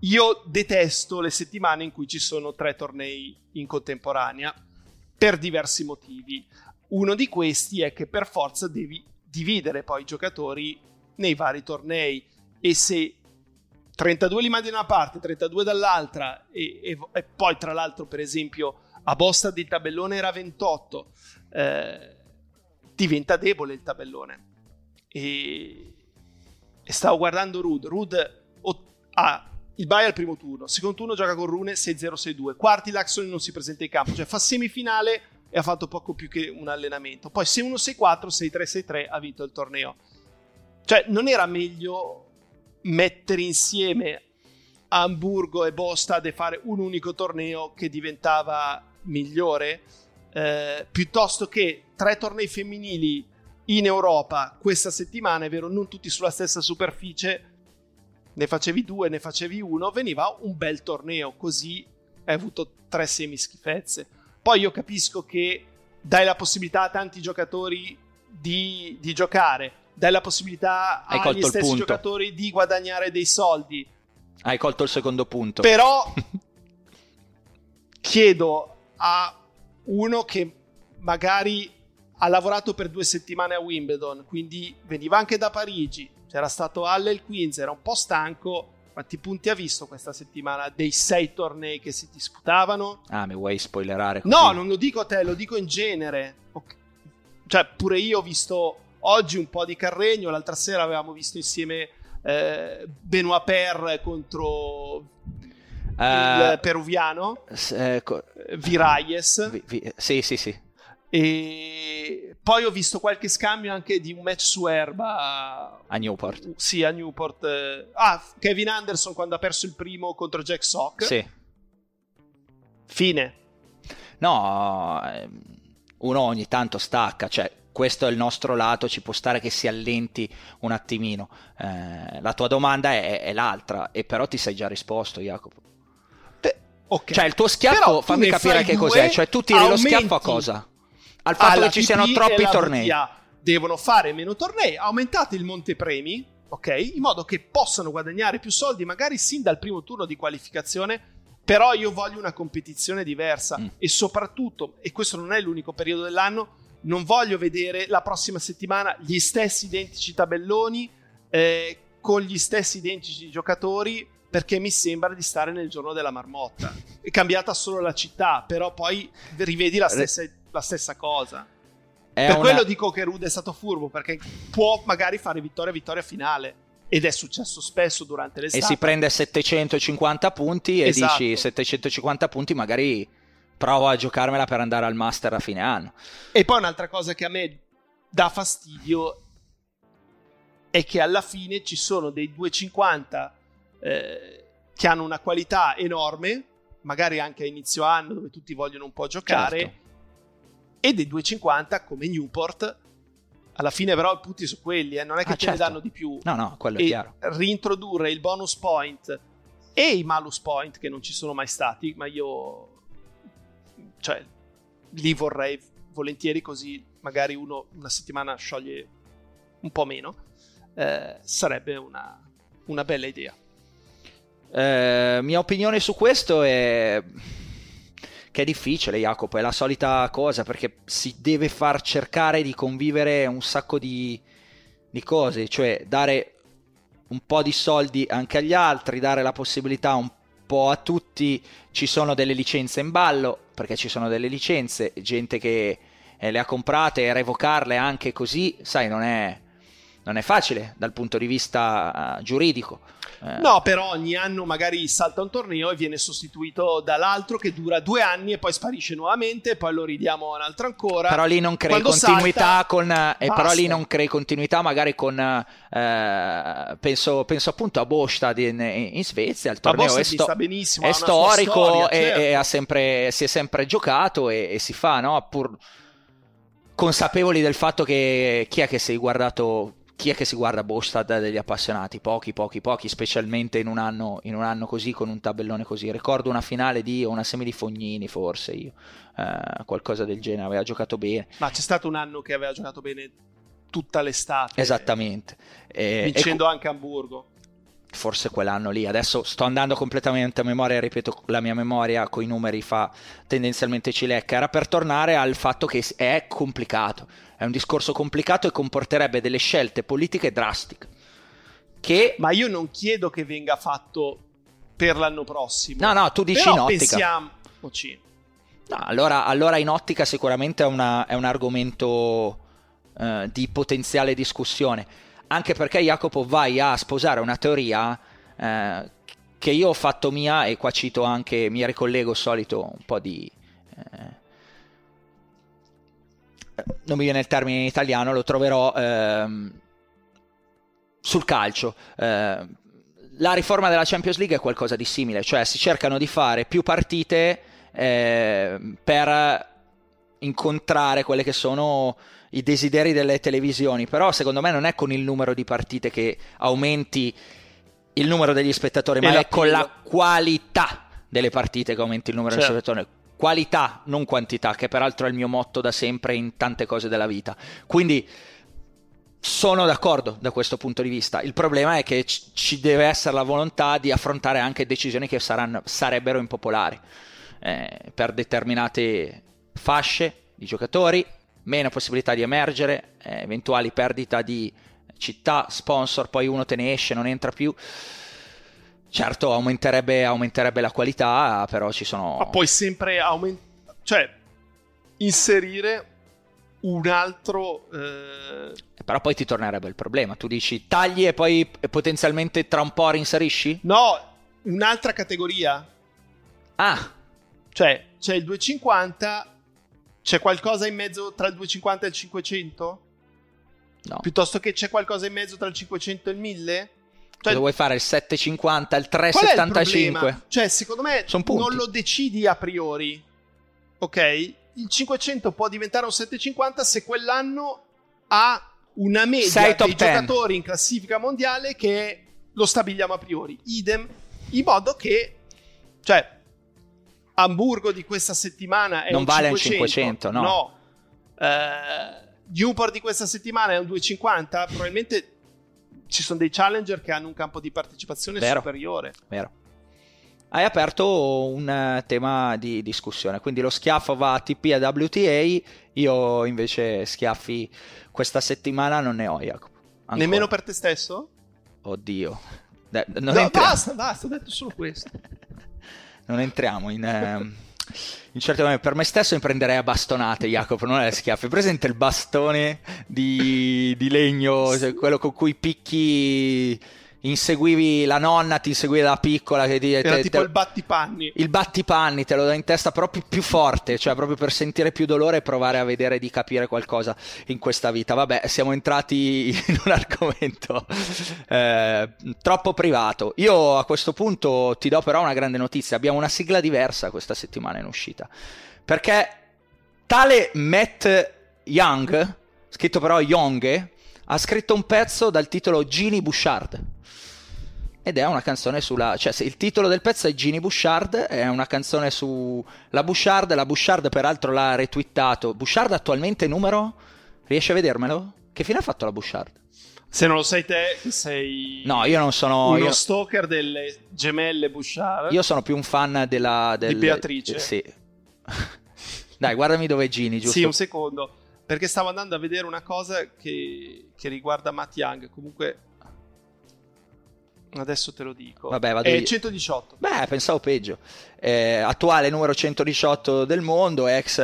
io detesto le settimane in cui ci sono 3 tornei in contemporanea per diversi motivi. Uno di questi è che per forza devi dividere poi i giocatori nei vari tornei, e se 32 li mandi da una parte, 32 dall'altra, e poi tra l'altro per esempio a Båstad il tabellone era 28, diventa debole il tabellone. E stavo guardando Ruud ha il bye al primo turno, secondo turno gioca con Rune 6-0 6-2, quarti Laxon non si presenta in campo, cioè fa semifinale e ha fatto poco più che un allenamento, poi 6-1 6-4 6-3 6-3, ha vinto il torneo. Cioè non era meglio mettere insieme Hamburgo e Båstad e fare un unico torneo che diventava migliore, piuttosto che tre tornei femminili in Europa questa settimana? È vero, non tutti sulla stessa superficie, ne facevi due, ne facevi uno, veniva un bel torneo. Così hai avuto tre semi schifezze. Poi io capisco che dai la possibilità a tanti giocatori di giocare, dai la possibilità agli stessi giocatori di guadagnare dei soldi. Hai colto il secondo punto. Però chiedo a uno che magari ha lavorato per 2 settimane a Wimbledon, quindi veniva anche da Parigi, c'era stato Halle il Queens, era un po' stanco. Quanti punti ha visto questa settimana dei 6 tornei che si disputavano? Ah, mi vuoi spoilerare così? No, non lo dico a te, lo dico in genere. Okay. Cioè, pure io ho visto oggi un po' di Carreño, l'altra sera avevamo visto insieme Benoît Paire contro il peruviano Viralles. Sì. E poi ho visto qualche scambio anche di un match su erba a Newport. Sì, a Newport. Ah, Kevin Anderson quando ha perso il primo contro Jack Sock. Sì. Fine. No, uno ogni tanto stacca, cioè questo è il nostro lato, ci può stare che si allenti un attimino. La tua domanda è l'altra, e però ti sei già risposto, Jacopo. Okay. Cioè il tuo schiaffo, però fammi capire che cos'è, cioè tu tiri lo schiaffo a cosa? Al fatto che ci siano troppi tornei. Devono fare meno tornei, aumentate il montepremi, ok? In modo che possano guadagnare più soldi, magari sin dal primo turno di qualificazione, però io voglio una competizione diversa e soprattutto, e questo non è l'unico periodo dell'anno, non voglio vedere la prossima settimana gli stessi identici tabelloni con gli stessi identici giocatori, perché mi sembra di stare nel giorno della marmotta. È cambiata solo la città, però poi rivedi la stessa cosa. Quello dico che Ruud è stato furbo, perché può magari fare vittoria finale, ed è successo spesso durante l'estate. E si prende 750 punti e esatto. Dici 750 punti, magari provo a giocarmela per andare al Master a fine anno. E poi un'altra cosa che a me dà fastidio è che alla fine ci sono dei 250 che hanno una qualità enorme, magari anche a inizio anno dove tutti vogliono un po' giocare, certo. E dei 250 come Newport alla fine, però i punti su quelli non è che certo. Ne danno di più, no, quello è chiaro. Reintrodurre il bonus point e i malus point che non ci sono mai stati, ma io cioè li vorrei volentieri, così magari uno una settimana scioglie un po' meno, sarebbe una bella idea. Mia opinione su questo è che è difficile, Jacopo, è la solita cosa, perché si deve far cercare di convivere un sacco di cose, cioè dare un po' di soldi anche agli altri, dare la possibilità un po' a tutti. Ci sono delle licenze in ballo, perché ci sono delle licenze, gente che le ha comprate, e revocarle anche così, sai, non è facile dal punto di vista giuridico. No, però ogni anno magari salta un torneo e viene sostituito dall'altro che dura 2 anni e poi sparisce nuovamente, poi lo ridiamo un'altro ancora. Però lì non crei continuità magari con penso appunto a Båstad in Svezia, il torneo è storico, e si è sempre giocato e si fa, no? Pur consapevoli del fatto che chi è che si guarda Båstad degli appassionati? Pochi, specialmente in un anno così, con un tabellone così. Ricordo una finale una semi di Fognini, forse, io, qualcosa del genere, aveva giocato bene. Ma c'è stato un anno che aveva giocato bene tutta l'estate. Esattamente. Vincendo anche Hamburgo. Forse quell'anno lì, adesso sto andando completamente a memoria, ripeto, la mia memoria coi numeri fa tendenzialmente cilecca. Era per tornare al fatto che è complicato, è un discorso complicato e comporterebbe delle scelte politiche drastiche. che... Ma io non chiedo che venga fatto per l'anno prossimo. No, no, tu dici però in ottica. Pensiamoci. No, allora in ottica sicuramente è un argomento di potenziale discussione, anche perché, Jacopo, vai a sposare una teoria che io ho fatto mia, e qua cito anche, mi ricollego al solito un po' di... non mi viene il termine in italiano, lo troverò sul calcio. La riforma della Champions League è qualcosa di simile, cioè si cercano di fare più partite per incontrare quelle che sono i desideri delle televisioni, però secondo me non è con il numero di partite che aumenti il numero degli spettatori, ma è con la qualità delle partite che aumenti il numero degli spettatori. Qualità, non quantità, che peraltro è il mio motto da sempre in tante cose della vita. Quindi sono d'accordo da questo punto di vista. Il problema è che ci deve essere la volontà di affrontare anche decisioni che sarebbero impopolari per determinate fasce di giocatori, meno possibilità di emergere, eventuali perdita di città, sponsor, poi uno te ne esce, non entra più. Certo, aumenterebbe la qualità, però ci sono... Ma puoi sempre inserire un altro... Però poi ti tornerebbe il problema. Tu dici tagli e poi potenzialmente tra un po' reinserisci? No, un'altra categoria. Ah! Cioè, c'è il 250, c'è qualcosa in mezzo tra il 250 e il 500? No. Piuttosto che c'è qualcosa in mezzo tra il 500 e il 1000? Cioè, cosa vuoi fare, il 7,50, il 3,75? Cioè, secondo me non lo decidi a priori, ok? Il 500 può diventare un 7,50 se quell'anno ha una media dei giocatori in classifica mondiale che lo stabiliamo a priori. Idem, in modo che, cioè, Hamburgo di questa settimana è non un vale 500, un 500, no. Newport di questa settimana è un 2,50, probabilmente. Ci sono dei challenger che hanno un campo di partecipazione superiore. Vero. Hai aperto un tema di discussione, quindi lo Schiaffo va a TP e WTA. Io invece schiaffi questa settimana non ne ho, Jacopo. Ancora. Nemmeno per te stesso? Oddio. Basta, ho detto solo questo. Non entriamo in certi momenti. Per me stesso mi prenderei a bastonate, Jacopo, non è schiaffi. Presente il bastone di legno, cioè quello con cui picchi, inseguivi la nonna, ti inseguiva da piccola, che era tipo il battipanni. Il battipanni te lo dà in testa proprio più forte, cioè proprio per sentire più dolore e provare a vedere di capire qualcosa in questa vita. Vabbè, siamo entrati in un argomento troppo privato. Io a questo punto ti do però una grande notizia. Abbiamo una sigla diversa questa settimana in uscita, perché tale Matt Young, scritto però Young, ha scritto un pezzo dal titolo Genie Bouchard, ed è una canzone sulla... cioè il titolo del pezzo è Genie Bouchard, è una canzone sulla Bouchard. La Bouchard peraltro l'ha retweetato. Bouchard attualmente numero... riesci a vedermelo? Che fine ha fatto la Bouchard? Se non lo sai te, sei... No, io non sono... uno stalker delle gemelle Bouchard. Io sono più un fan di Beatrice. Sì. Dai, guardami dove è Genie, giusto? Sì, un secondo. Perché stavo andando a vedere una cosa che riguarda Matt Young. Comunque, adesso te lo dico. Vabbè, vado io. 118. Beh, pensavo peggio. Attuale numero 118 del mondo, ex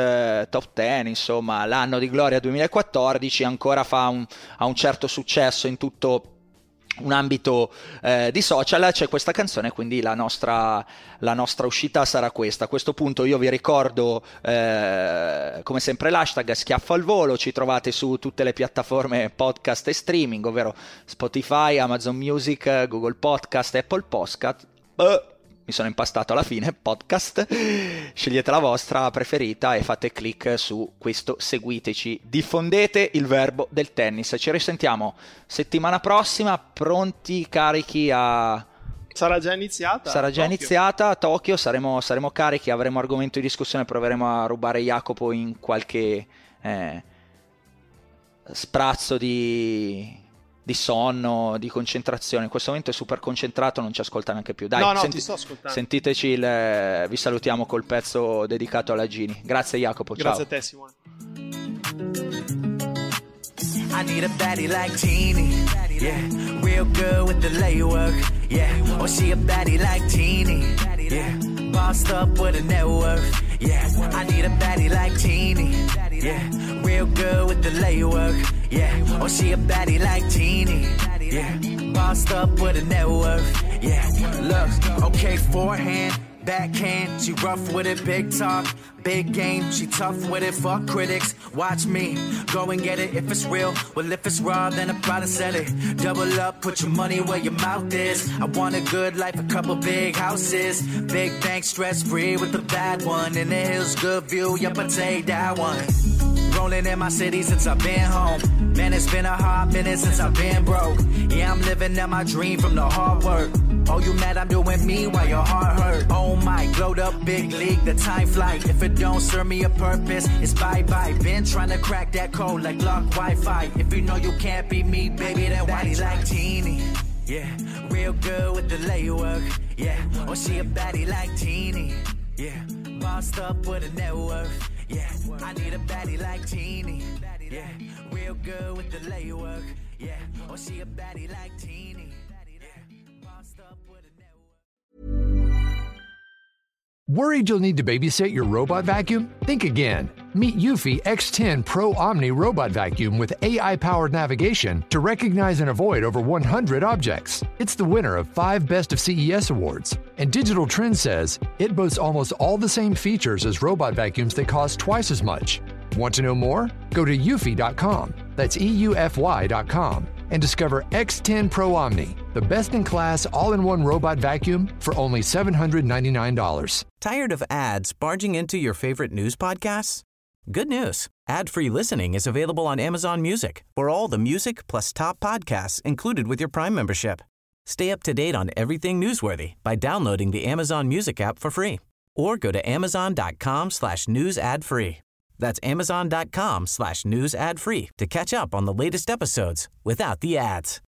top 10, insomma, l'anno di gloria 2014. Ancora ha un certo successo in tutto un ambito di social. C'è questa canzone, quindi la nostra uscita sarà questa. A questo punto io vi ricordo come sempre l'hashtag Schiaffo al Volo. Ci trovate su tutte le piattaforme podcast e streaming, ovvero Spotify, Amazon Music, Google Podcast, Apple Podcast, mi sono impastato alla fine, podcast. Scegliete la vostra preferita e fate click su questo, seguiteci, diffondete il verbo del tennis. Ci risentiamo settimana prossima, pronti, carichi a... Sarà già iniziata a Tokyo, saremo carichi, avremo argomento di discussione, proveremo a rubare Jacopo in qualche sprazzo di sonno, di concentrazione. In questo momento è super concentrato, non ci ascolta neanche più. Dai, ti sto ascoltando. Sentiteci vi salutiamo col pezzo dedicato alla Gini. Grazie Jacopo, ciao. Grazie a te Simone. I need a daddy like Genie. yeah. Real good with the laywork, yeah. Or she a baddie like Genie, yeah. Bossed up with a net worth, yeah. I need a baddie like Genie, yeah. Real good with the laywork, yeah. Or she a baddie like Genie, yeah. Bossed up with a net worth, yeah. Look, okay, forehand, backhand, she rough with it, big talk, big game, she tough with it, fuck critics, watch me, go and get it if it's real, well if it's raw then I probably sell it, double up, put your money where your mouth is, I want a good life, a couple big houses, big bank, stress free with the bad one, in the hills, good view, yep I take that one, rolling in my city since I've been home, man it's been a hard minute since I've been broke, yeah I'm living out my dream from the hard work. Oh, you mad I'm doing me while your heart hurt. Oh my, glowed up big league, the time flight. If it don't serve me a purpose, it's bye-bye. Been trying to crack that code like lock Wi-Fi. If you know you can't beat me, baby, then why you like Genie? Yeah, real good with the laywork, yeah. Or she a baddie like Genie, yeah. Bossed up with a network, yeah. I need a baddie like Genie, yeah. Real good with the laywork, yeah. Or she a baddie like Genie. Worried you'll need to babysit your robot vacuum? Think again. Meet Eufy X10 Pro Omni Robot Vacuum with AI-powered navigation to recognize and avoid over 100 objects. It's the winner of 5 Best of CES awards. And Digital Trends says it boasts almost all the same features as robot vacuums that cost twice as much. Want to know more? Go to eufy.com, that's EUFY.com, and discover X10 Pro Omni, the best-in-class all-in-one robot vacuum for only $799. Tired of ads barging into your favorite news podcasts? Good news. Ad-free listening is available on Amazon Music for all the music plus top podcasts included with your Prime membership. Stay up to date on everything newsworthy by downloading the Amazon Music app for free or go to amazon.com/newsadfree. That's amazon.com/newsadfree to catch up on the latest episodes without the ads.